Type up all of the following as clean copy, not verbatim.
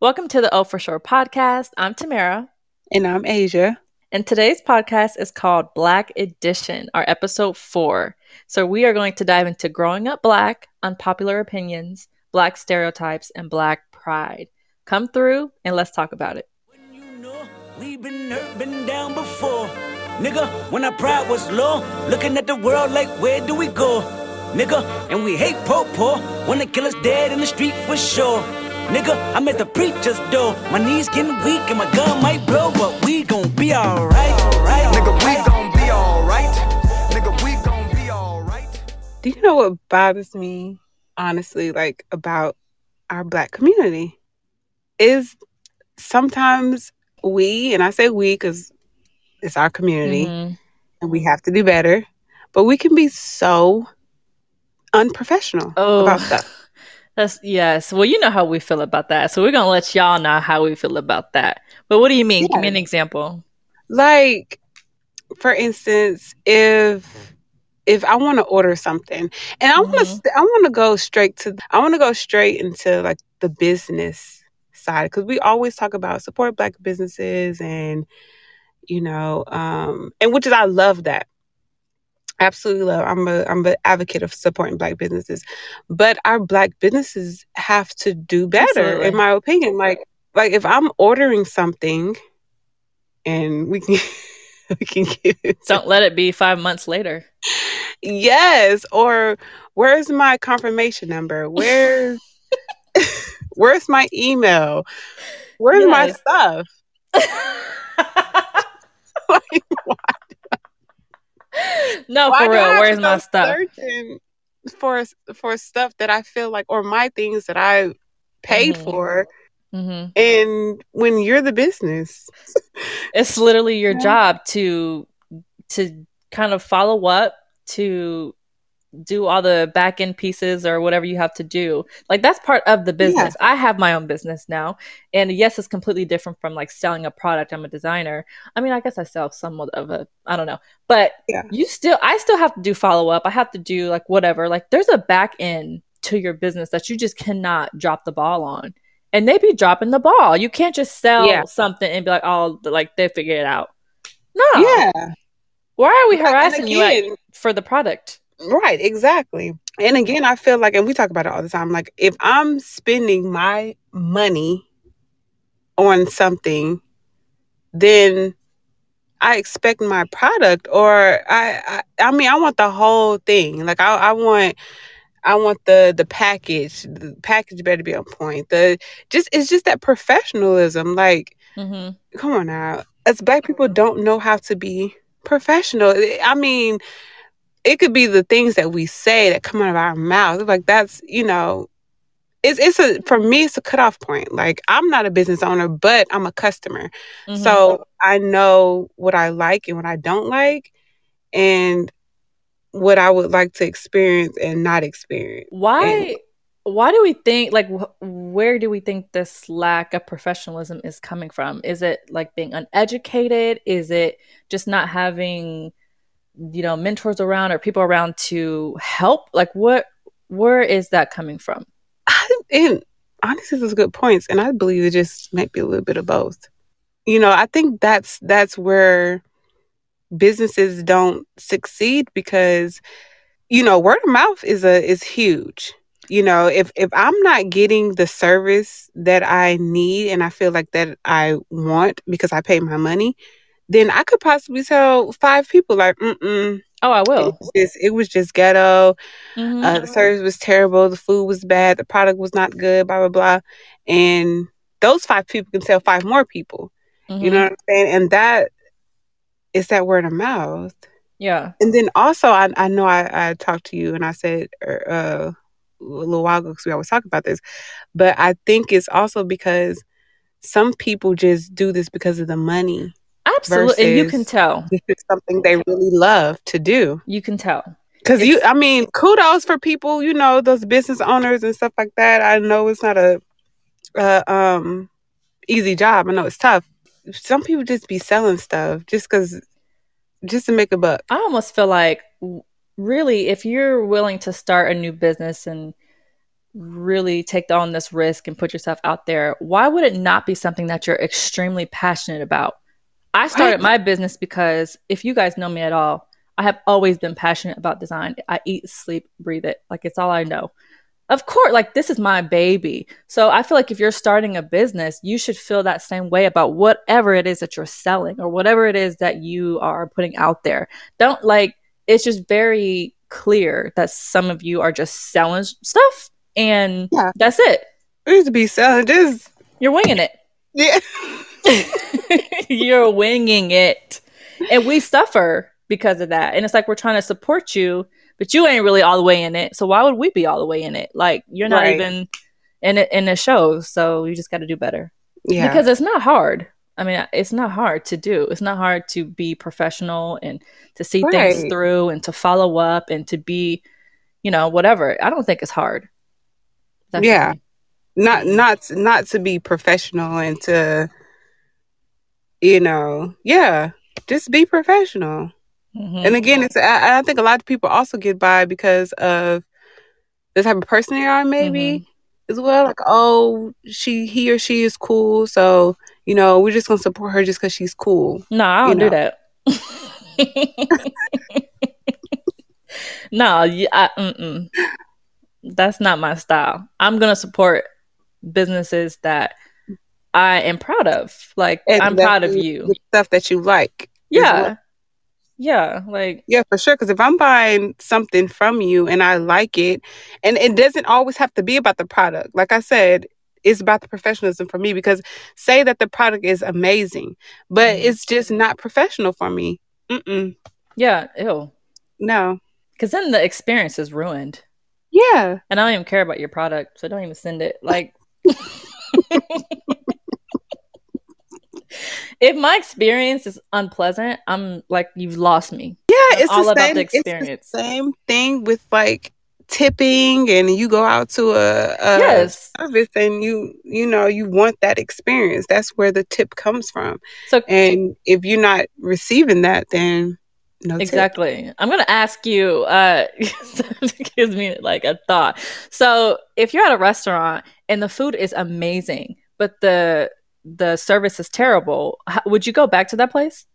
Welcome to the Oh For Shore podcast. I'm Tamara. And I'm Asia. And today's podcast is called Black Edition, our episode 4. So we are going to dive into growing up Black, unpopular opinions, Black stereotypes, and Black pride. Come through and let's talk about it. When you know we've been hurt, been down before. Nigga, when our pride was low, looking at the world like, where do we go? Nigga, and we hate po-po, wanna kill us dead in the street for sure. Nigga, I'm at the preacher's door. My knees getting weak and my gun might blow, but we gon' be alright. Nigga, we gon' be alright. Nigga, we gon' be alright. Do you know what bothers me, honestly, like about our Black community? Is sometimes we, and I say we because it's our community, and we have to do better, but we can be so unprofessional about stuff. Yes. Well, you know how we feel about that. So we're going to let y'all know how we feel about that. But what do you mean? Yeah. Give me an example. Like, for instance, if I want to order something and I want to go straight into like the business side, because we always talk about support Black businesses and, you know, and which is, I love that. Absolutely love. I'm an advocate of supporting Black businesses, but our Black businesses have to do better, absolutely, in my opinion. Like if I'm ordering something, and we can get it. Don't let it be 5 months later. Yes, or where's my confirmation number? Where's my email? Where's my stuff? Like, why? No, for real. Where's my stuff? For stuff that I feel like, or my things that I paid for, and when you're the business, it's literally your job to kind of follow up, to do all the back end pieces or whatever you have to do. Like, that's part of the business. Yeah. I have my own business now, and yes, it's completely different from like selling a product. I'm a designer. I mean, I guess I sell somewhat of a, I don't know, but I still have to do follow up. I have to do like whatever. Like, there's a back end to your business that you just cannot drop the ball on, and they be dropping the ball. You can't just sell something and be like, oh, like they figure it out. No. Yeah. Why are we harassing you like, for the product? Right, exactly. And again, I feel like, and we talk about it all the time, like if I'm spending my money on something, then I expect my product, or I mean, I want the whole thing. Like I want the package. The package better be on point. It's just that professionalism. Like, come on now. As Black people don't know how to be professional. I mean, it could be the things that we say that come out of our mouths. Like, that's, you know, for me, it's a cutoff point. Like, I'm not a business owner, but I'm a customer. So I know what I like and what I don't like, and what I would like to experience and not experience. Why do we think, like, where do we think this lack of professionalism is coming from? Is it like being uneducated? Is it just not having, you know, mentors around or people around to help? Like, where is that coming from? And honestly, those are good points. And I believe it just might be a little bit of both. You know, I think that's where businesses don't succeed, because, you know, word of mouth is huge. You know, if I'm not getting the service that I need and I feel like that I want because I paid my money, then I could possibly tell 5 people, like, oh, I will. It was just ghetto. The service was terrible. The food was bad. The product was not good, blah, blah, blah. And those 5 people can tell 5 more people. You know what I'm saying? And that is that word of mouth. Yeah. And then also, I know I talked to you and I said a little while ago, because we always talk about this, but I think it's also because some people just do this because of the money. Absolutely. And you can tell this is something they really love to do. You can tell. Because kudos for people, you know, those business owners and stuff like that. I know it's not a easy job. I know it's tough. Some people just be selling stuff just to make a buck. I almost feel like, really, if you're willing to start a new business and really take on this risk and put yourself out there, why would it not be something that you're extremely passionate about? I started my business because, if you guys know me at all, I have always been passionate about design. I eat, sleep, breathe it. Like, it's all I know. Of course, like, this is my baby. So I feel like if you're starting a business, you should feel that same way about whatever it is that you're selling or whatever it is that you are putting out there. Don't, like, it's just very clear that some of you are just selling stuff and that's it. We used to be selling this. You're winging it. Yeah. You're winging it. And we suffer because of that. And it's like, we're trying to support you, but you ain't really all the way in it. So why would we be all the way in it? Like, you're not even in it, in the show. So you just got to do better. Yeah. Because it's not hard. I mean, it's not hard to do. It's not hard to be professional and to see things through and to follow up and to be, you know, whatever. I don't think it's hard. That's not to be professional and to, you know, just be professional. Mm-hmm. And again, it's I think a lot of people also get by because of the type of person they are, maybe as well. Like, oh, he or she is cool, so, you know, we're just gonna support her just because she's cool. No, I don't do that. No, that's not my style. I'm gonna support businesses that I am proud of. Like, I'm proud of you. The stuff that you like. Yeah. Yeah, like, yeah, for sure. Because if I'm buying something from you and I like it, and it doesn't always have to be about the product. Like I said, it's about the professionalism for me, because say that the product is amazing, but it's just not professional for me. Yeah, ew. No. Because then the experience is ruined. Yeah. And I don't even care about your product, so don't even send it. Like, if my experience is unpleasant, I'm like, you've lost me. Yeah, it's all about the experience. It's the same thing with, like, tipping, and you go out to a service, and you know, you want that experience. That's where the tip comes from. So, and if you're not receiving that, then no tip. I'm gonna ask you. It gives me, like, a thought. So if you're at a restaurant and the food is amazing, but the service is terrible, would you go back to that place?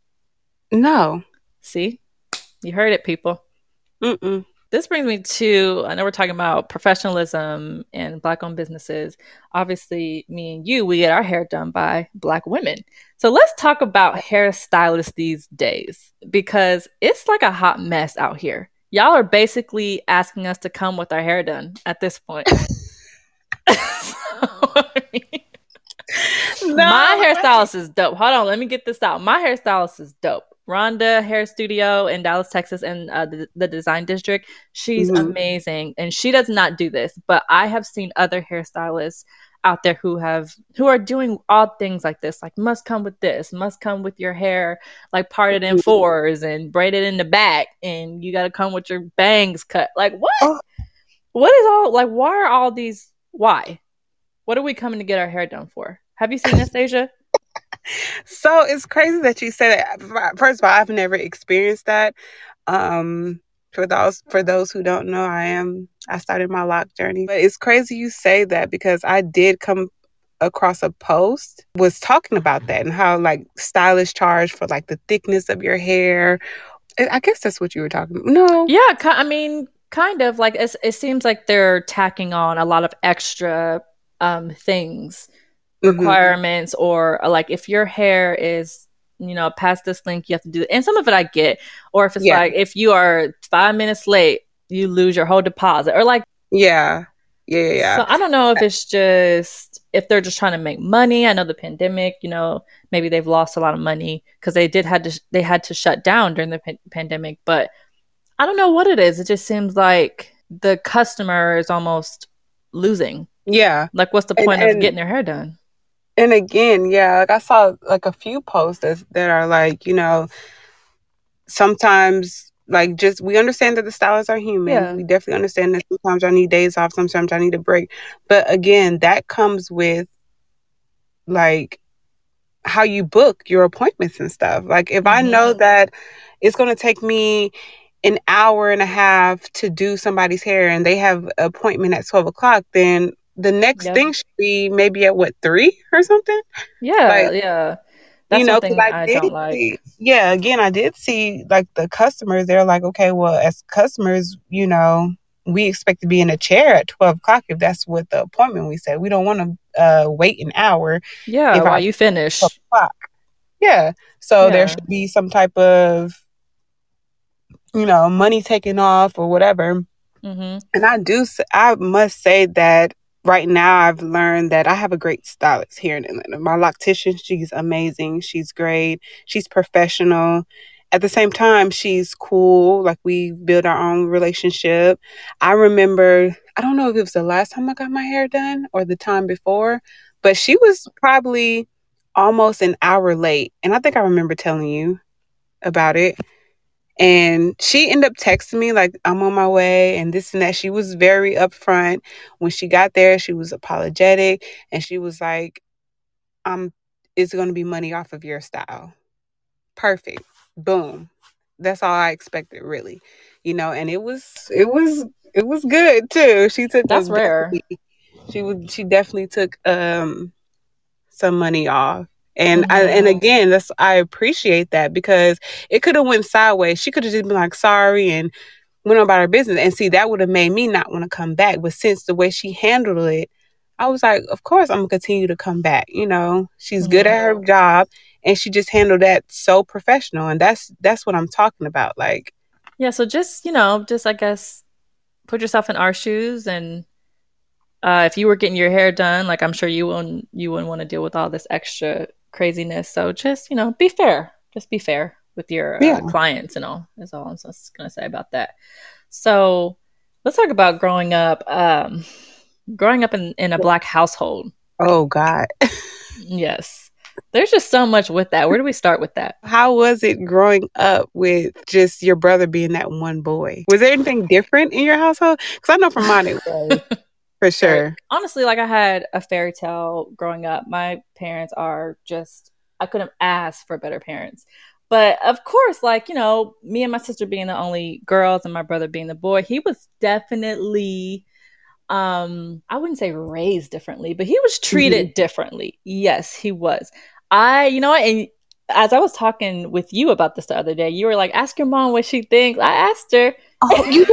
No. See? You heard it, people. This brings me to, I know we're talking about professionalism and Black-owned businesses. Obviously, me and you, we get our hair done by Black women. So let's talk about hairstylists these days, because it's like a hot mess out here. Y'all are basically asking us to come with our hair done at this point. No. My hairstylist is dope. Hold on, let me get this out. My hairstylist is dope. Rhonda Hair Studio in Dallas, Texas, in the Design District. She's amazing, and she does not do this. But I have seen other hairstylists out there who are doing odd things like this. Like, must come with this, must come with your hair, like, parted in fours and braided in the back, and you got to come with your bangs cut. Like, what? What is all? Like, why are all these? Why? What are we coming to get our hair done for? Have you seen this, Asia? So it's crazy that you said that. First of all, I've never experienced that. For those who don't know, I started my lock journey. But it's crazy you say that, because I did come across a post was talking about that, and how, like, stylists charge for, like, the thickness of your hair. I guess that's what you were talking about. No. Yeah, I mean, kind of. Like, it seems like they're tacking on a lot of extra things, requirements, or like, if your hair is, you know, past this length, you have to do it. And some of it I get. Or if it's like, if you are 5 minutes late, you lose your whole deposit, or like, yeah. So I don't know if it's just, if they're just trying to make money. I know the pandemic, you know, maybe they've lost a lot of money because they had to shut down during the pandemic, but I don't know what it is. It just seems like the customer is almost losing. Yeah. Like, what's the point of getting their hair done? And again, like, I saw, like, a few posts that are like, you know, sometimes, like, just, we understand that the stylists are human. Yeah. We definitely understand that sometimes I need days off, sometimes I need a break. But again, that comes with, like, how you book your appointments and stuff. Like, if I know that it's going to take me an hour and a half to do somebody's hair and they have an appointment at 12 o'clock, then the next thing should be maybe at 3 or something. That's something I don't like. Yeah. Again, I did see like the customers, they're like, okay, well, as customers, you know, we expect to be in a chair at 12 o'clock if that's what the appointment we said. We don't want to wait an hour. Yeah, while you finish. Yeah. So there should be some type of, you know, money taken off or whatever. Mm-hmm. And I must say that right now I've learned that I have a great stylist here in Atlanta. My loctician, she's amazing. She's great. She's professional. At the same time, she's cool. Like, we build our own relationship. I remember, I don't know if it was the last time I got my hair done or the time before, but she was probably almost an hour late. And I think I remember telling you about it. And she ended up texting me like, I'm on my way and this and that. She was very upfront. When she got there, she was apologetic. And she was like, it's going to be money off of your style. Perfect. Boom. That's all I expected, really, you know. And it was good too. She took that's rare. She definitely took some money off, and mm-hmm. and again, I appreciate that because it could have went sideways. She could have just been like sorry and went on about her business. And see, that would have made me not want to come back. But since the way she handled it, I was like, of course I'm gonna continue to come back. You know, she's good at her job. And she just handled that so professional. And that's what I'm talking about. Like, yeah. So just, you know, I guess put yourself in our shoes. And if you were getting your hair done, like, I'm sure you wouldn't want to deal with all this extra craziness. So just, you know, be fair. Just be fair with your clients and all. That's all I'm just going to say about that. So let's talk about growing up. Growing up in a Black household. Oh, God. Yes. There's just so much with that. Where do we start with that? How was it growing up with just your brother being that one boy? Was there anything different in your household? Because I know from mine it was, for sure. Honestly, like, I had a fairy tale growing up. My parents are just, I couldn't ask for better parents. But of course, like, you know, me and my sister being the only girls and my brother being the boy, he was definitely... I wouldn't say raised differently, but he was treated differently. Yes, he was. You know, and as I was talking with you about this the other day, you were like, ask your mom what she thinks. I asked her. Oh, you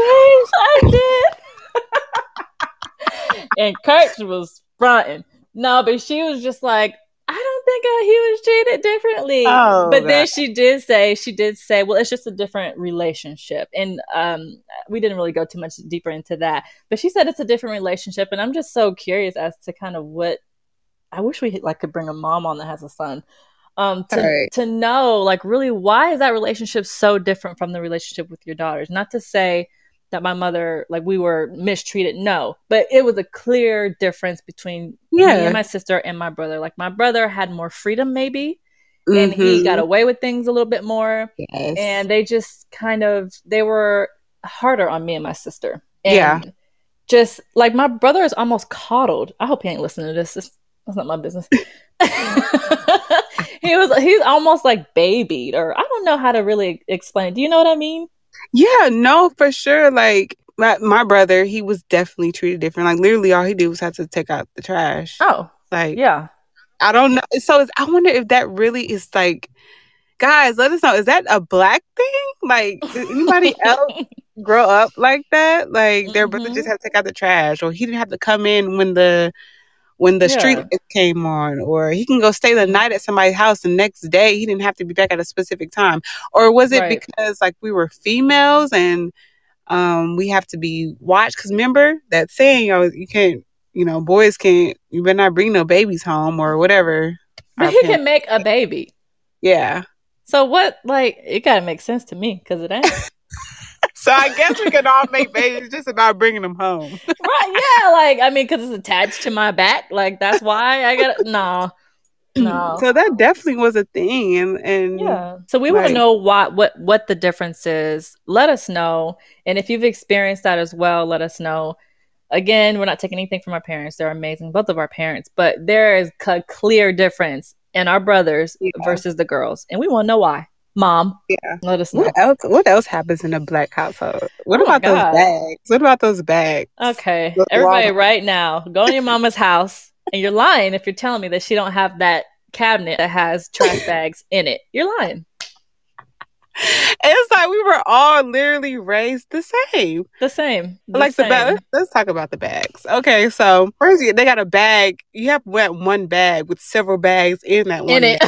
guys, I did. And Kurt was fronting. No, but she was just like, I don't think he was treated differently. Oh, but then she did say, well, it's just a different relationship. And we didn't really go too much deeper into that. But she said it's a different relationship. And I'm just so curious as to kind of what, I wish we could bring a mom on that has a son to know, like, really, why is that relationship so different from the relationship with your daughters? Not to say that my mother, like, we were mistreated. No, but it was a clear difference between me and my sister and my brother. Like, my brother had more freedom maybe, and he got away with things a little bit more. Yes. And they just kind of, they were harder on me and my sister. And just like, my brother is almost coddled. I hope he ain't listening to this. That's not my business. He's almost like babied, or I don't know how to really explain it. Do you know what I mean? Yeah, no, for sure. Like, my brother, he was definitely treated different. Like, literally all he did was have to take out the trash. Oh, like, yeah. I don't know. So I wonder if that really is, like, guys, let us know. Is that a Black thing? Like, did anybody else grow up like that? Like, their brother just had to take out the trash, or he didn't have to come in when the street came on, or he can go stay the night at somebody's house the next day. He didn't have to be back at a specific time. Or was it because, like, we were females and we have to be watched? Because remember that saying, you can't, you know, boys can't, you better not bring no babies home or whatever. But he can make a baby. Yeah. So what, like, it got to make sense to me because it ain't. So I guess we can all make babies just about bringing them home. Right, yeah. Like, I mean, because it's attached to my back. Like, that's why I got it. No. So that definitely was a thing. And yeah. So we want to know what the difference is. Let us know. And if you've experienced that as well, let us know. Again, we're not taking anything from our parents. They're amazing, both of our parents. But there is a clear difference in our brothers versus the girls. And we want to know why. Mom. Yeah. Let us know. What else happens in a black household? What about those bags? Okay. Everybody right now, go to your mama's house, and you're lying if you're telling me that she don't have that cabinet that has trash bags in it. You're lying. It's like we were all literally raised the same. The bag. Let's talk about the bags. Okay, so first they got a bag. You have one bag with several bags in that one. In it.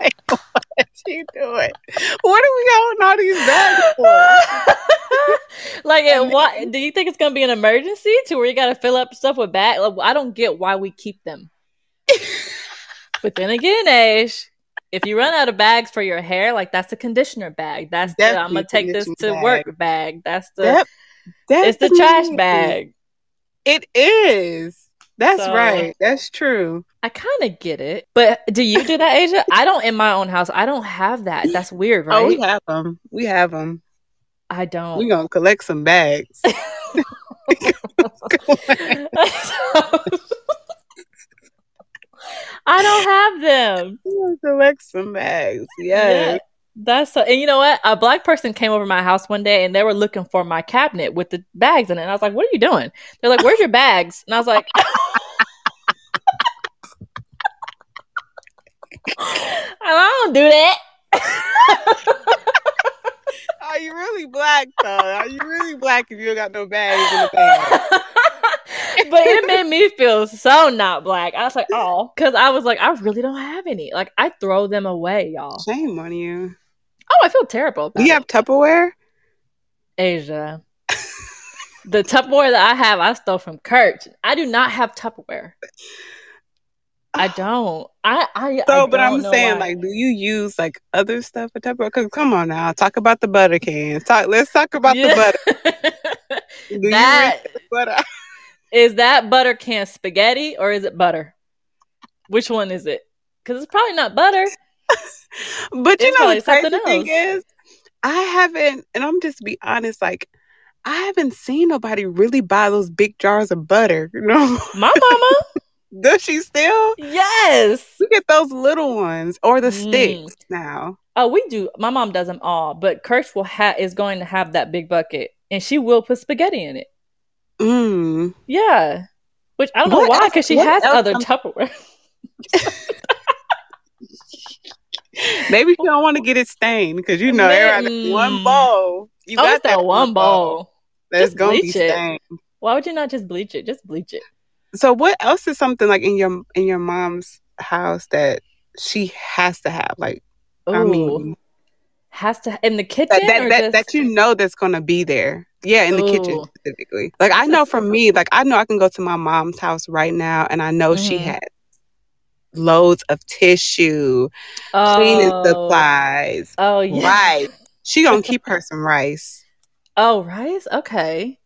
Like, what you doing? What are we holding all these bags for? Like, do you think it's gonna be an emergency to where you gotta fill up stuff with bags? Like, I don't get why we keep them. But then again, Ash. If you run out of bags for your hair, like that's the conditioner bag. That's the I'm gonna take this to work bag. That's the it's the trash bag. It is. That's right. That's true. I kind of get it, but do you do that, Asia? I don't in my own house. I don't have that. That's weird, right? Oh, we have them. I don't. We are gonna collect some bags. I don't have them. You collect some bags. Yeah. That's so, and you know what? A black person came over my house one day and they were looking for my cabinet with the bags in it. And I was like, what are you doing? They're like, where's your bags? And I was like, I don't do that. Are you really black though? Are you really black if you don't got no bags in the bag? But it made me feel so not black. I was like, oh, because I was like, I really don't have any. Like, I throw them away, y'all. Shame on you. Oh, I feel terrible. Do you have Tupperware? Asia. The Tupperware that I have, I stole from Kurt. I do not have Tupperware. I don't. I'm saying, do you use like other stuff for Tupperware? Because come on now, talk about the butter cans. Let's talk about the butter. Do that. You rinse the butter? Is that butter can spaghetti or is it butter? Which one is it? Because it's probably not butter. But you know, the crazy thing is, I haven't seen nobody really buy those big jars of butter. You know, my mama. Does she still? Yes. We get those little ones or the sticks now. Oh, we do. My mom does them all, but Kirsch is going to have that big bucket, and she will put spaghetti in it. Mm. Yeah, which I don't know why, because she has other Tupperware. Maybe she don't want to get it stained, because you know one bowl. You got that one bowl. That's gonna be stained. Why would you not just bleach it? Just bleach it. So what else is something like in your mom's house that she has to have? Like, ooh. I mean, has to in the kitchen that you know that's gonna be there. Yeah, in the kitchen specifically. Like, I know for me, like, I know I can go to my mom's house right now, and I know she had loads of tissue, cleaning supplies, rice. She gonna keep her some rice. Oh, rice? Okay.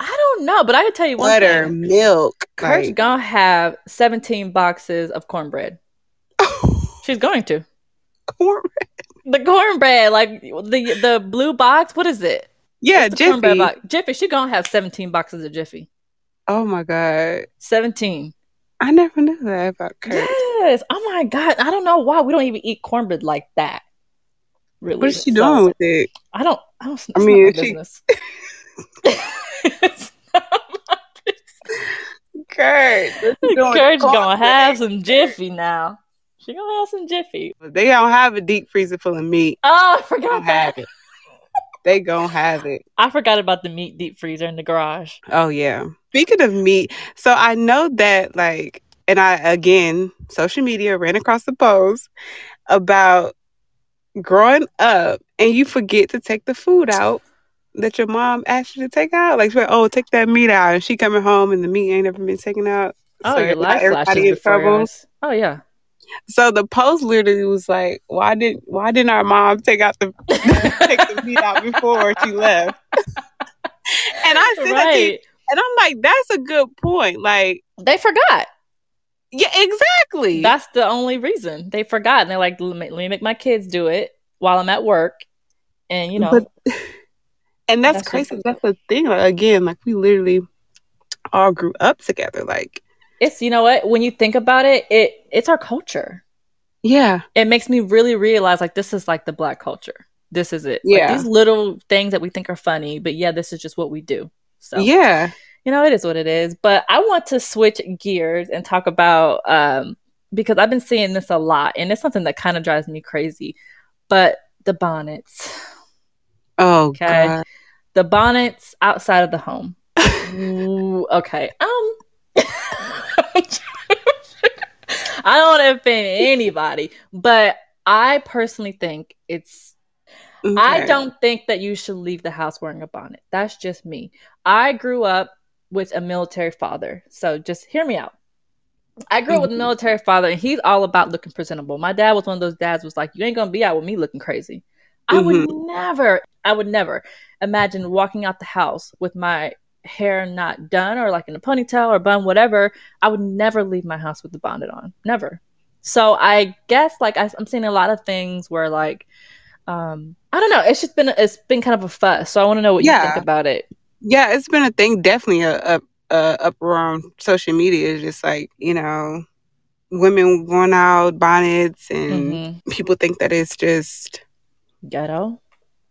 I don't know, but I can tell you one thing. Butter, milk. Kirsch gonna have 17 boxes of cornbread. She's going to. Cornbread? The cornbread, like, the blue box, what is it? Yeah, Jiffy. Jiffy, she gonna have 17 boxes of Jiffy. Oh my God. 17. I never knew that about Kurt. Yes. Oh my God. I don't know why we don't even eat cornbread like that. Really. What is she doing with it? I don't know. I mean, business. It's not my business. Kurt's gonna have some Jiffy now. She gonna have some Jiffy. They don't have a deep freezer full of meat. Oh, I forgot about it. They gonna have it. I forgot about the meat deep freezer in the garage. Oh, yeah. Speaking of meat, so I know that, like, and I, again, social media ran across the post about growing up and you forget to take the food out that your mom asked you to take out. Like, she went, oh, take that meat out. And she coming home and the meat ain't ever been taken out. Oh, so your life everybody in trouble. Oh, yeah. So the post literally was like, why didn't our mom take the meat out before she left? And I said that to you, and I'm like, that's a good point. Like, they forgot. Yeah, exactly. That's the only reason they forgot. And they're like, let me make my kids do it while I'm at work. And you know, and that's crazy. That's the thing. Like, again, like we literally all grew up together. Like. It's, you know what, when you think about it, it's our culture. Yeah. It makes me really realize, like, this is like the Black culture. This is it. Yeah. Like, these little things that we think are funny, but yeah, this is just what we do. So yeah, you know, it is what it is. But I want to switch gears and talk about, because I've been seeing this a lot, and it's something that kind of drives me crazy, but the bonnets. Oh, okay. God. The bonnets outside of the home. Ooh, okay. I don't want to offend anybody, but I personally think it's, okay. I don't think that you should leave the house wearing a bonnet. That's just me. I grew up with a military father, so just hear me out. I grew up with a military father, and he's all about looking presentable. My dad was one of those dads was like, you ain't going to be out with me looking crazy. I would never imagine walking out the house with my hair not done or like in a ponytail or bun, whatever. I would never leave my house with the bonnet on. Never. So I guess like I'm seeing a lot of things where like, I don't know. It's just been, kind of a fuss. So I want to know what you think about it. Yeah. It's been a thing. Definitely a uproar on social media. Is just like, you know, women worn out bonnets and people think that it's just ghetto.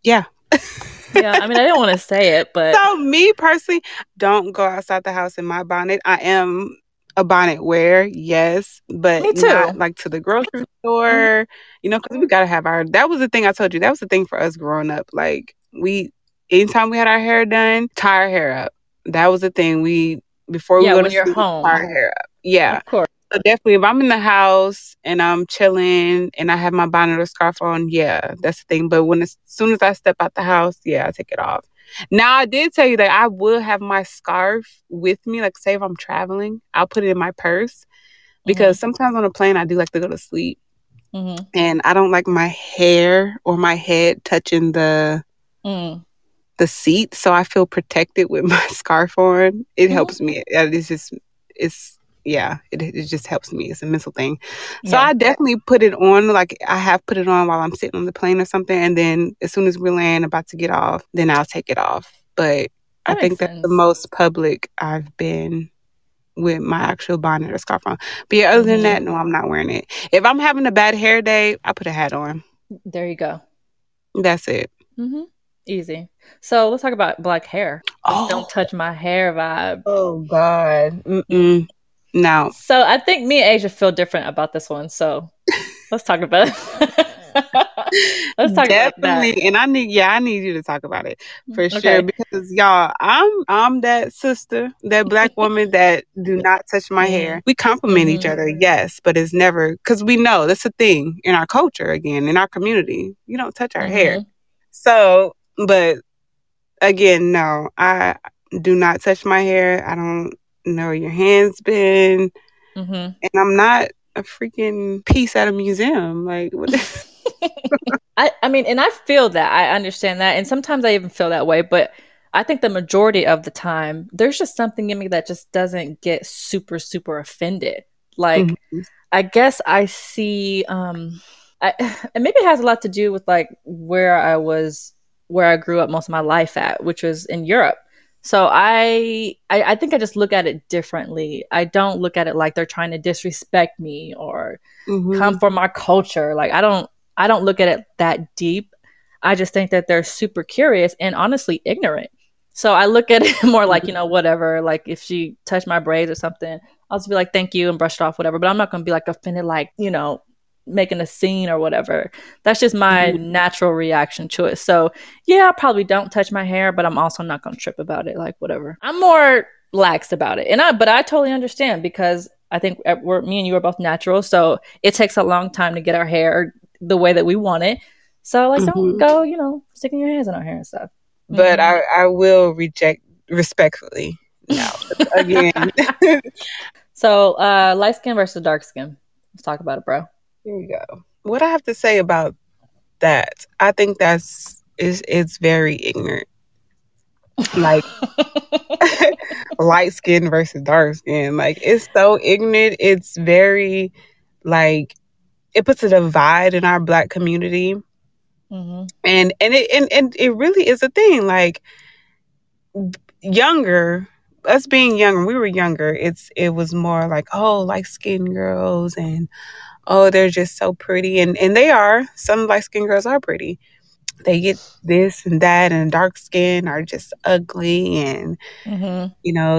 Yeah. Yeah, I mean, I didn't want to say it, but... So, me personally, don't go outside the house in my bonnet. I am a bonnet wearer, yes, but not like to the grocery store, you know, because we got to have our... That was the thing I told you. That was the thing for us growing up. Like, we... Anytime we had our hair done, tie our hair up. That was the thing. We... Before we go to sleep, tie our hair up. Yeah. Of course. So definitely, if I'm in the house and I'm chilling and I have my bonnet or scarf on, yeah, that's the thing. But when as soon as I step out the house, yeah, I take it off. Now, I did tell you that I will have my scarf with me. Like, say if I'm traveling, I'll put it in my purse because sometimes on a plane, I do like to go to sleep. And I don't like my hair or my head touching the seat. So I feel protected with my scarf on. It helps me. It's just, it just helps me. It's a mental thing. So I definitely put it on. Like, I have put it on while I'm sitting on the plane or something. And then as soon as we land, about to get off, then I'll take it off. But I think that's the most public I've been with my actual bonnet or scarf on. But yeah, other than that, no, I'm not wearing it. If I'm having a bad hair day, I put a hat on. There you go. That's it. Easy. So let's talk about black hair. Don't touch my hair vibe. Oh, God. No. So I think me and Asia feel different about this one. So let's talk about it. Let's talk about that. And I need you to talk about it for sure. Because y'all, I'm that sister, that black woman that do not touch my hair. We compliment each other, yes, but it's never, because we know that's a thing in our culture again, in our community. You don't touch our hair. So, but again, no, I do not touch my hair. I don't know where your hand's been, and I'm not a freaking piece at a museum. Like, what? I mean, and I feel that. I understand that, and sometimes I even feel that way. But I think the majority of the time, there's just something in me that just doesn't get super offended. Like, I guess I see, and maybe it has a lot to do with like where I grew up most of my life at, which was in Europe. So I think I just look at it differently. I don't look at it like they're trying to disrespect me or come from our culture. Like, I don't look at it that deep. I just think that they're super curious and honestly ignorant. So I look at it more like, you know, whatever. Like, if she touched my braids or something, I'll just be like, thank you, and brush it off, whatever. But I'm not going to be like offended, like, you know, making a scene or whatever. That's just my natural reaction to it. So yeah, I probably don't touch my hair, but I'm also not gonna trip about it. Like, whatever. I'm more lax about it, and I totally understand, because I think me and you are both natural, so it takes a long time to get our hair the way that we want it. So like, don't go, you know, sticking your hands in our hair and stuff. But I will reject respectfully. No, again. So light skin versus dark skin. Let's talk about it, bro. Here you go. What I have to say about that, I think it's very ignorant. Like, light skin versus dark skin. Like, it's so ignorant. It's very, like, it puts a divide in our black community. And it really is a thing. Like, younger us being young, when we were younger, it was more like, oh, light-skinned girls, and oh, they're just so pretty. And they are. Some light-skinned girls are pretty. They get this and that, and dark skin are just ugly, and you know,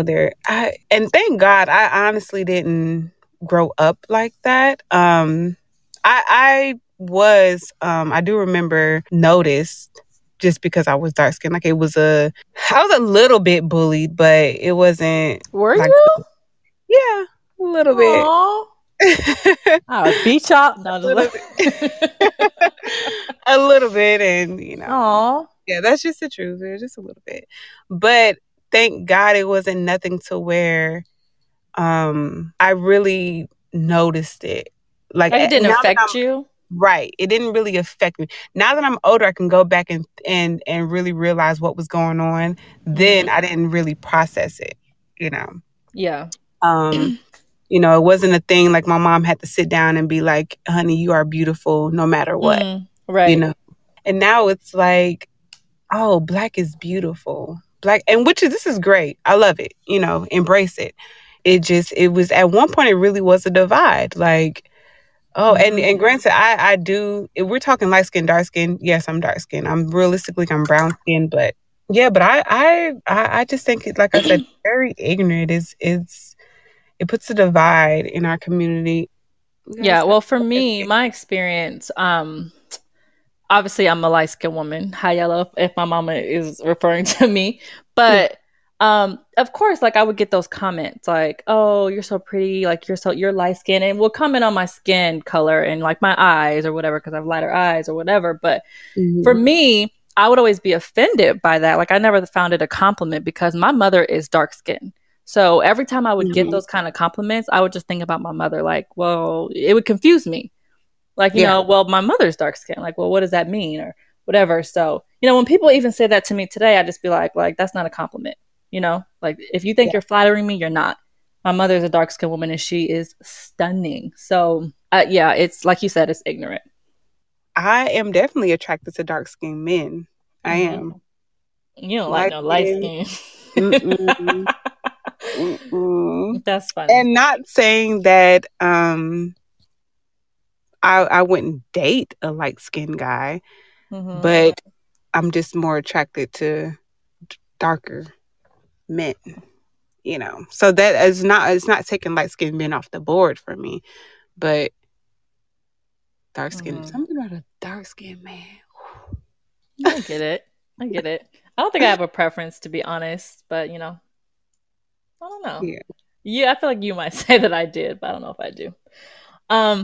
and thank God I honestly didn't grow up like that. I do remember noticed just because I was dark skinned. Like I was a little bit bullied, but it wasn't. Were like, you? Yeah, a little Aww. Bit. I would beat y'all a little bit. A little bit, and you know, Aww. Yeah, that's just the truth. It was just a little bit, but thank God it wasn't nothing to where I really noticed it. Like it didn't affect you, right? It didn't really affect me. Now that I'm older, I can go back and really realize what was going on. Then I didn't really process it, you know. Yeah. You know, it wasn't a thing like my mom had to sit down and be like, honey, you are beautiful no matter what. Right. You know, and now it's like, oh, black is beautiful. Black. And this is great. I love it. You know, embrace it. It was at one point, it really was a divide. Like, oh, and granted, I do. If we're talking light skin, dark skin. Yes, I'm dark skin. I'm realistically, I'm brown skin. But yeah, but I just think, like I said, very ignorant is. It puts a divide in our community. Yeah. Well, for me, my experience, obviously I'm a light-skinned woman. Hi, yellow, if my mama is referring to me. But of course, like I would get those comments like, oh, you're so pretty. Like you're light-skinned. And we'll comment on my skin color and like my eyes or whatever, because I have lighter eyes or whatever. But for me, I would always be offended by that. Like I never found it a compliment because my mother is dark-skinned. So every time I would get those kind of compliments, I would just think about my mother. Like, well, it would confuse me. Like, you know, well, my mother's dark skinned. Like, well, what does that mean or whatever? So, you know, when people even say that to me today, I just be like, that's not a compliment. You know, like if you think you're flattering me, you're not. My mother's a dark skinned woman and she is stunning. So, yeah, it's like you said, it's ignorant. I am definitely attracted to dark skinned men. I am. You don't like no light skin. Mm-mm. That's funny. And not saying that I wouldn't date a light-skinned guy, but I'm just more attracted to darker men, you know. So that is it's not taking light-skinned men off the board for me, but dark-skinned, something about a dark-skinned man. I get it. I don't think I have a preference, to be honest, but you know. I don't know. Yeah, I feel like you might say that I did, but I don't know if I do. Okay.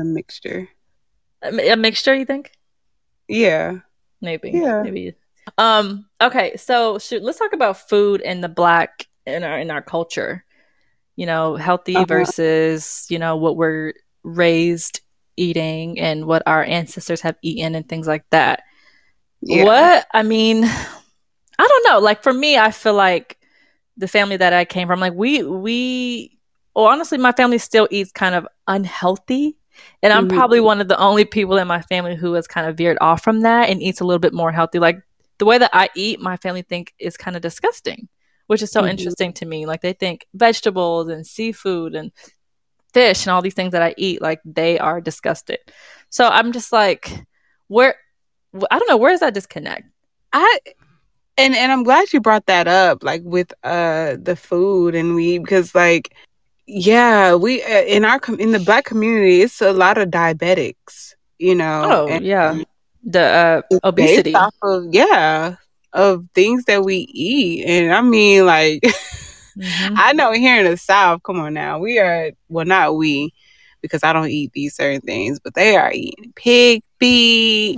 A mixture. A mixture, you think? Yeah. Maybe. Yeah. Maybe. Okay, so shoot, let's talk about food and the black in our culture. You know, healthy versus, you know, what we're raised eating and what our ancestors have eaten and things like that. Yeah. I don't know. Like for me, I feel like the family that I came from, like we honestly, my family still eats kind of unhealthy. And I'm probably one of the only people in my family who has kind of veered off from that and eats a little bit more healthy. Like the way that I eat, my family think is kind of disgusting, which is so interesting to me. Like they think vegetables and seafood and fish and all these things that I eat, like they are disgusted. So I'm just like, where is that disconnect? And I'm glad you brought that up, like with the food and we, because like, yeah, we in the black community, it's a lot of diabetics, you know. Oh, and, yeah, the obesity. Based off of things that we eat, and I mean, like, I know here in the South, come on now, we are not we, because I don't eat these certain things, but they are eating pig feet.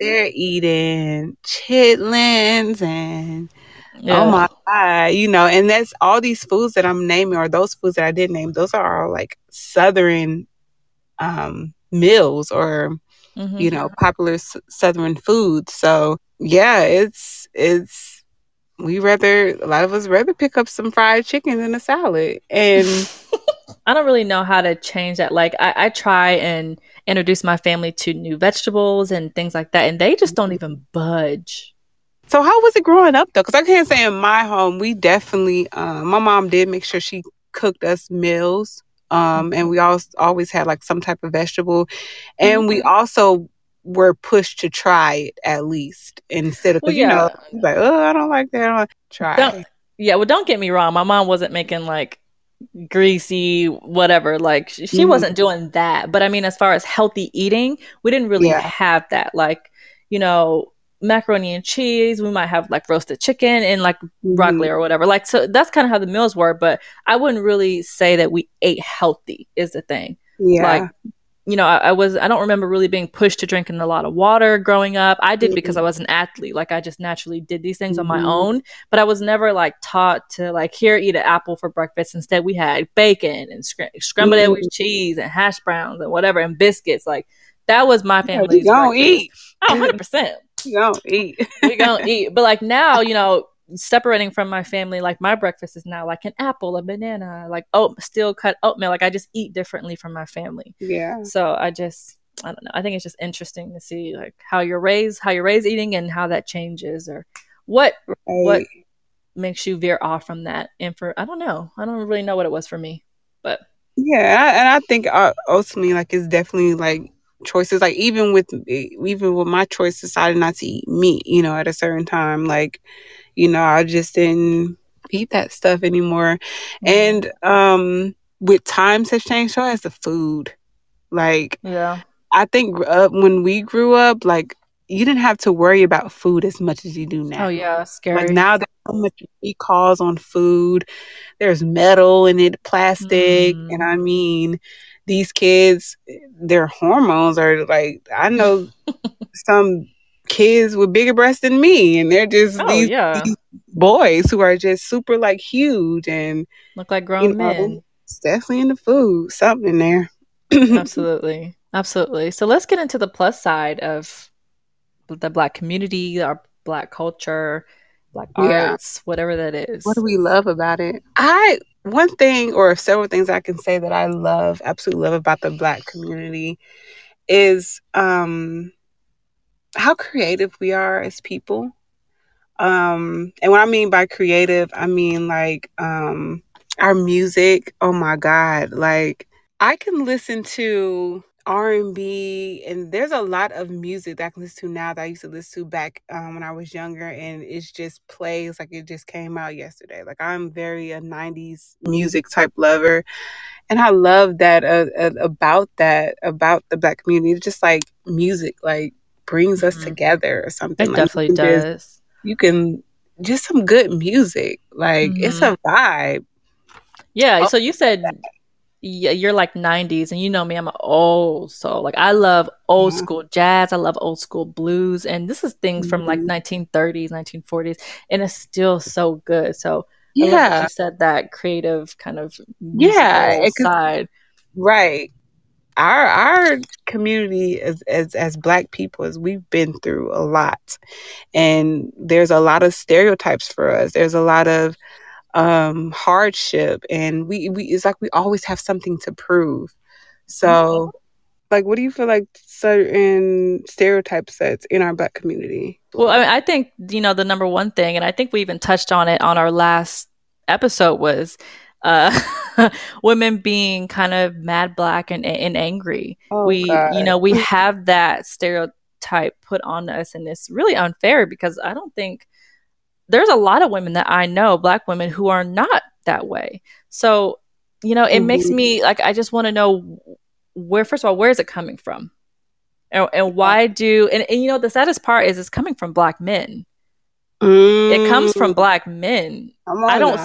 They're eating chitlins and oh my God, you know, and that's all these foods that I'm naming, or those foods that I did name, those are all like Southern meals or, you know, popular Southern foods. So yeah, a lot of us rather pick up some fried chicken than a salad. And I don't really know how to change that. Like I try and introduce my family to new vegetables and things like that. And they just don't even budge. So how was it growing up, though? Because I can't say in my home, we definitely, my mom did make sure she cooked us meals. And we always had like some type of vegetable. And we also were pushed to try it at least instead of, you know, like, oh, I don't like that. Well, don't get me wrong. My mom wasn't making like greasy, whatever. Like she wasn't doing that. But I mean, as far as healthy eating, we didn't really have that. Like, you know, macaroni and cheese, we might have like roasted chicken and like broccoli or whatever. Like, so that's kind of how the meals were, but I wouldn't really say that we ate healthy is the thing. Yeah. Like, you know, I don't remember really being pushed to drinking a lot of water growing up. I did because I was an athlete. Like I just naturally did these things on my own, but I was never like taught to like, here, eat an apple for breakfast. Instead, we had bacon and scrambled egg with cheese and hash browns and whatever, and biscuits. Like that was my family's breakfast. Eat. Oh, 100%. We gonna eat. But like now, you know, separating from my family, like my breakfast is now like an apple, a banana, like still cut oatmeal. Like I just eat differently from my family. Yeah. So I don't know. I think it's just interesting to see like how you're raised eating and how that changes or what makes you veer off from that. And for, I don't know. I don't really know what it was for me, but yeah. And I think ultimately like it's definitely like choices, like even with my choice decided not to eat meat, you know, at a certain time, like, you know, I just didn't eat that stuff anymore. And with times has changed, so has the food. Like, yeah, I think when we grew up, like you didn't have to worry about food as much as you do now. Oh yeah, scary. Like now there's so much recalls on food. There's metal in it, plastic, and I mean, these kids, their hormones are like, I know some kids with bigger breasts than me, and they're just these boys who are just super like huge and look like grown men. It's definitely in the food, something in there. Absolutely. So let's get into the plus side of the Black community, our Black culture, Black arts, whatever that is. What do we love about it? One thing or several things I can say that I love, absolutely love about the Black community is how creative we are as people. And what I mean by creative, I mean like our music. Oh my God. Like I can listen to R&B, and there's a lot of music that I can listen to now that I used to listen to back when I was younger, and it's just plays like it just came out yesterday. Like I'm very a 90s music type lover, and I love that about the Black community. It's just like music like brings us together or something. It like, definitely does. You can just some good music. Like it's a vibe. Yeah. So you said... Yeah, you're like 90s, and you know me, I'm an old soul. Like I love old school jazz, I love old school blues, and this is things from like 1930s, 1940s, and it's still so good. So yeah, I love that you said that creative kind of side, right? Our community as Black people, as we've been through a lot, and there's a lot of stereotypes for us. There's a lot of hardship, and it's like we always have something to prove. So like, what do you feel like certain stereotype sets in our Black community? Well, I mean, I think, you know, the number one thing, and I think we even touched on it on our last episode, was women being kind of mad Black and angry. You know, we have that stereotype put on us, and it's really unfair because I don't think there's a lot of women that I know, Black women, who are not that way. So, you know, it makes me like, I just want to know where, first of all, where is it coming from? And why do, and you know, the saddest part is it's coming from Black men. It comes from Black men. I don't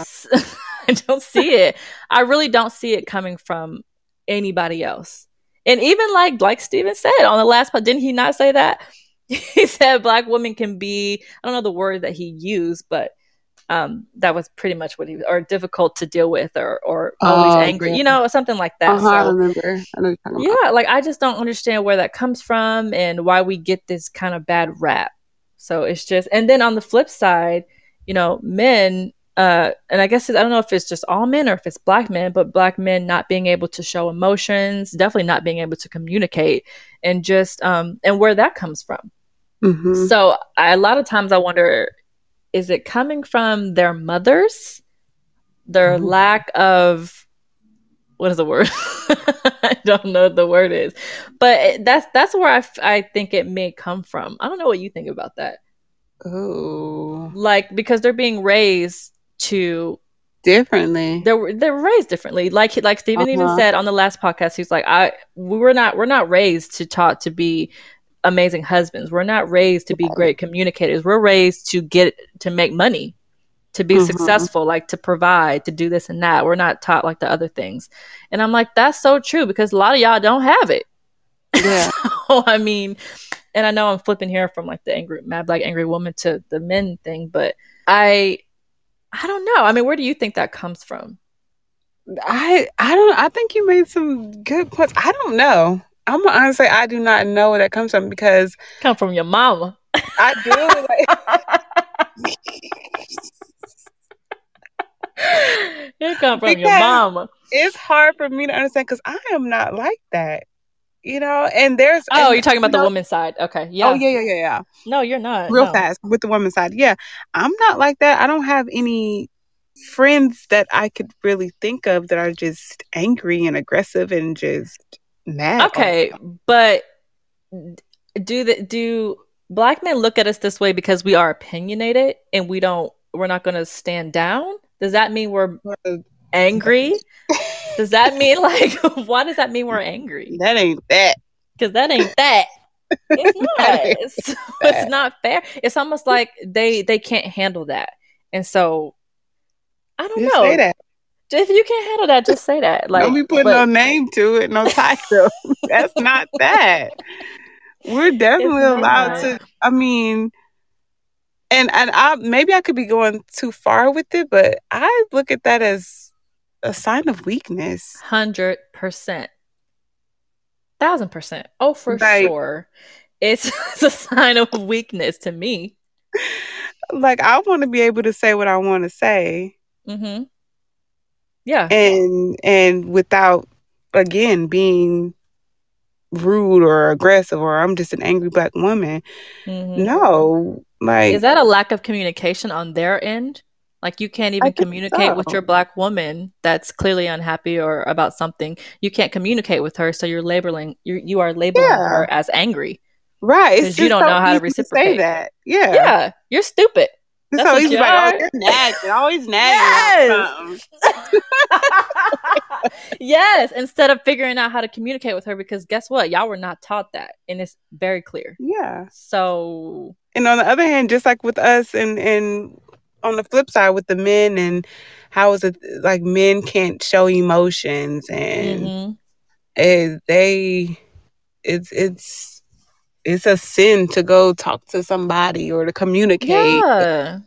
see it. I really don't see it coming from anybody else. And even like Steven said on the last part, didn't he not say that? He said Black women can be, I don't know the word that he used, but that was pretty much what he was, or difficult to deal with, or always angry, you know, something like that. So, I remember. I know you're talking about. Yeah, like I just don't understand where that comes from and why we get this kind of bad rap. So it's just, and then on the flip side, you know, men, and I guess I don't know if it's just all men or if it's Black men, but Black men not being able to show emotions, definitely not being able to communicate, and just, and where that comes from. Mm-hmm. So a lot of times I wonder, is it coming from their mothers, their mm-hmm. lack of, what is the word? I don't know what the word is, but that's where I think it may come from. I don't know what you think about that. Oh, like, because they're being raised to differently. They're raised differently. Like Stephen uh-huh. even said on the last podcast, he's like, we're not raised to taught to be amazing husbands. We're not raised to be great communicators. We're raised to make money, to be mm-hmm. successful, like to provide, to do this and that. We're not taught like the other things. And I'm like, that's so true, because a lot of y'all don't have it. Yeah. So, I mean, and I know I'm flipping here from like the angry Mad Black angry woman to the men thing, but I don't know. I mean, where do you think that comes from? I think you made some good points. I don't know. I'm gonna honestly, I do not know where that comes from, because come from your mama. I do. Like, it come from your mama. It's hard for me to understand, because I am not like that. You know, and there's... Oh, and, you're talking about the woman's side. Okay, yeah. Oh, yeah. No, you're not. Real fast with the woman's side. Yeah, I'm not like that. I don't have any friends that I could really think of that are just angry and aggressive and just mad. Okay, but do Black men look at us this way because we are opinionated and we're not going to stand down? Does that mean we're angry? Does that mean why does that mean we're angry? That ain't that. Because that ain't that. It's not. It's not fair. It's almost like they can't handle that. And so, I don't know. Say that. If you can't handle that, just say that. Like, don't be putting no name to it, no title. That's not that. We're definitely allowed to, I mean... And I maybe I could be going too far with it, but I look at that as a sign of weakness. 100%. 1000%. Oh, for sure. It's a sign of weakness to me. Like, I want to be able to say what I want to say. Mm-hmm. Yeah. And without, again, being rude or aggressive, or I'm just an angry Black woman. Mm-hmm. No. Like, is that a lack of communication on their end? Like, you can't even communicate with your Black woman that's clearly unhappy or about something. You can't communicate with her, so you're labeling you are labeling her as angry, right? Because you don't know how to reciprocate. To say that. Yeah, you're stupid. That's so easy. Like, oh, you're nagging, always nagging. Yes, instead of figuring out how to communicate with her, because guess what? Y'all were not taught that, and it's very clear. Yeah. So, and on the other hand, just like with us, and on the flip side with the men, and how is it like men can't show emotions, and mm-hmm. It's a sin to go talk to somebody or to communicate. Yeah.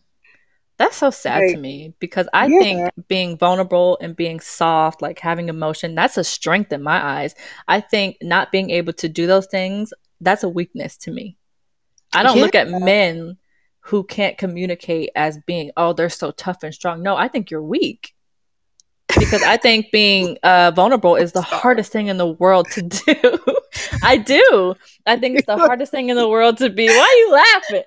That's so sad to me, because I think being vulnerable and being soft, like having emotion, that's a strength in my eyes. I think not being able to do those things, that's a weakness to me. I don't look at men who can't communicate as being, oh, they're so tough and strong. No, I think you're weak, because I think being vulnerable is the hardest thing in the world to do. I do. I think it's the hardest thing in the world to be. Why are you laughing?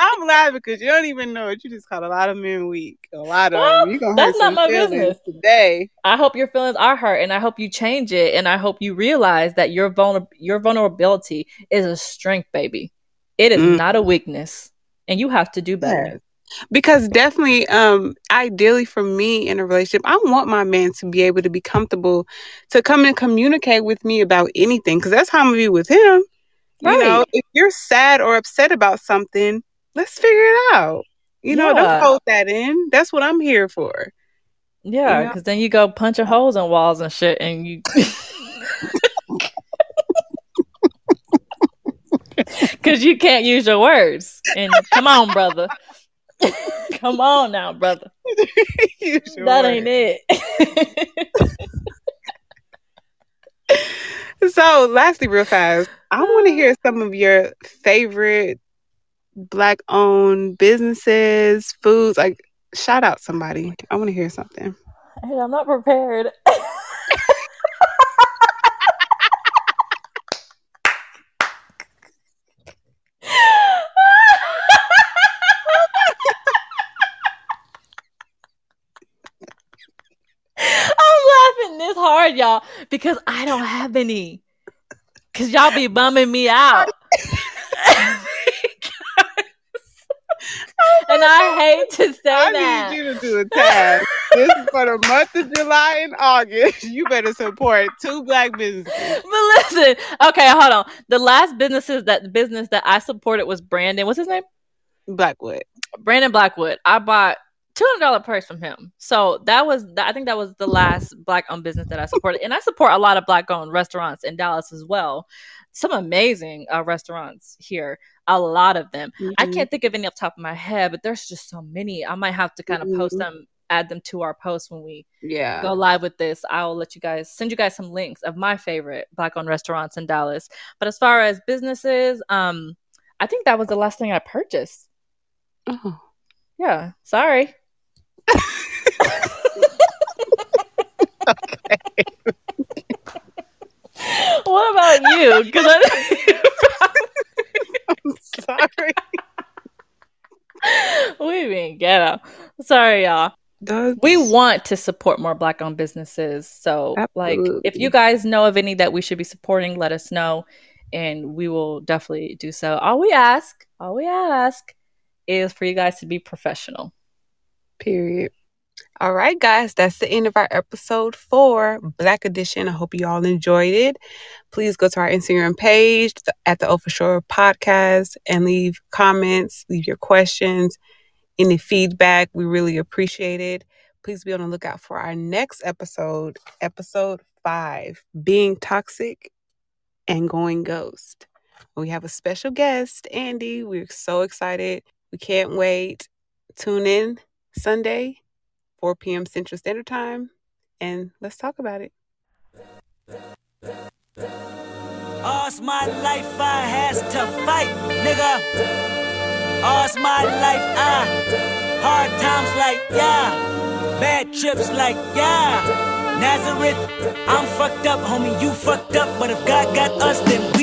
I'm laughing because you don't even know it. You just called a lot of men weak. A lot of them. You're gonna that's not my business today. I hope your feelings are hurt, and I hope you change it, and I hope you realize that your vulnerability is a strength, baby. It is not a weakness, and you have to do better. Because definitely, ideally for me in a relationship, I want my man to be able to be comfortable to come and communicate with me about anything, because that's how I'm going to be with him. Right. You know, if you're sad or upset about something, let's figure it out. You know, don't hold that in. That's what I'm here for. Yeah, because then you go punching holes in walls and shit, and you... Because you can't use your words. And come on, brother. Come on now, brother. That ain't it. So, lastly, real fast, I want to hear some of your favorite Black-owned businesses, foods. Like, shout out somebody. I want to hear something. And I'm not prepared. hard, y'all, because I don't have any. Because y'all be bumming me out. And I hate to say that. I need you to do a tag. This is for the month of July and August. You better support two black businesses. But listen, okay, hold on. The last business that I supported was Brandon. What's his name? Blackwood. Brandon Blackwood. I bought $200 purse from him. So that was, I think that was the last black-owned business that I supported. And I support a lot of black-owned restaurants in Dallas as well. Some amazing restaurants here. A lot of them. Mm-hmm. I can't think of any off the top of my head, but there's just so many. I might have to kind of post them, add them to our post when we go live with this. I'll let you guys, send you guys some links of my favorite black-owned restaurants in Dallas. But as far as businesses, I think that was the last thing I purchased. Oh. Yeah. Sorry. Okay. What about you? Because I'm sorry. We being ghetto. Sorry, y'all. We want to support more black-owned businesses. So, absolutely. Like, if you guys know of any that we should be supporting, let us know, and we will definitely do so. All we ask is for you guys to be professional. Period. All right, guys, that's the end of our episode 4, Black Edition. I hope you all enjoyed it. Please go to our Instagram page at the Oh For Shore podcast and leave comments, leave your questions, any feedback. We really appreciate it. Please be on the lookout for our next episode, episode 5, Being Toxic and Going Ghost. We have a special guest, Andy. We're so excited. We can't wait. Tune in Sunday, 4 p.m. Central Standard Time, and let's talk about it. All's my life I has to fight, nigga. All's my life I hard times like yeah, bad trips like yeah. Nazareth, I'm fucked up, homie, you fucked up, but if God got us, then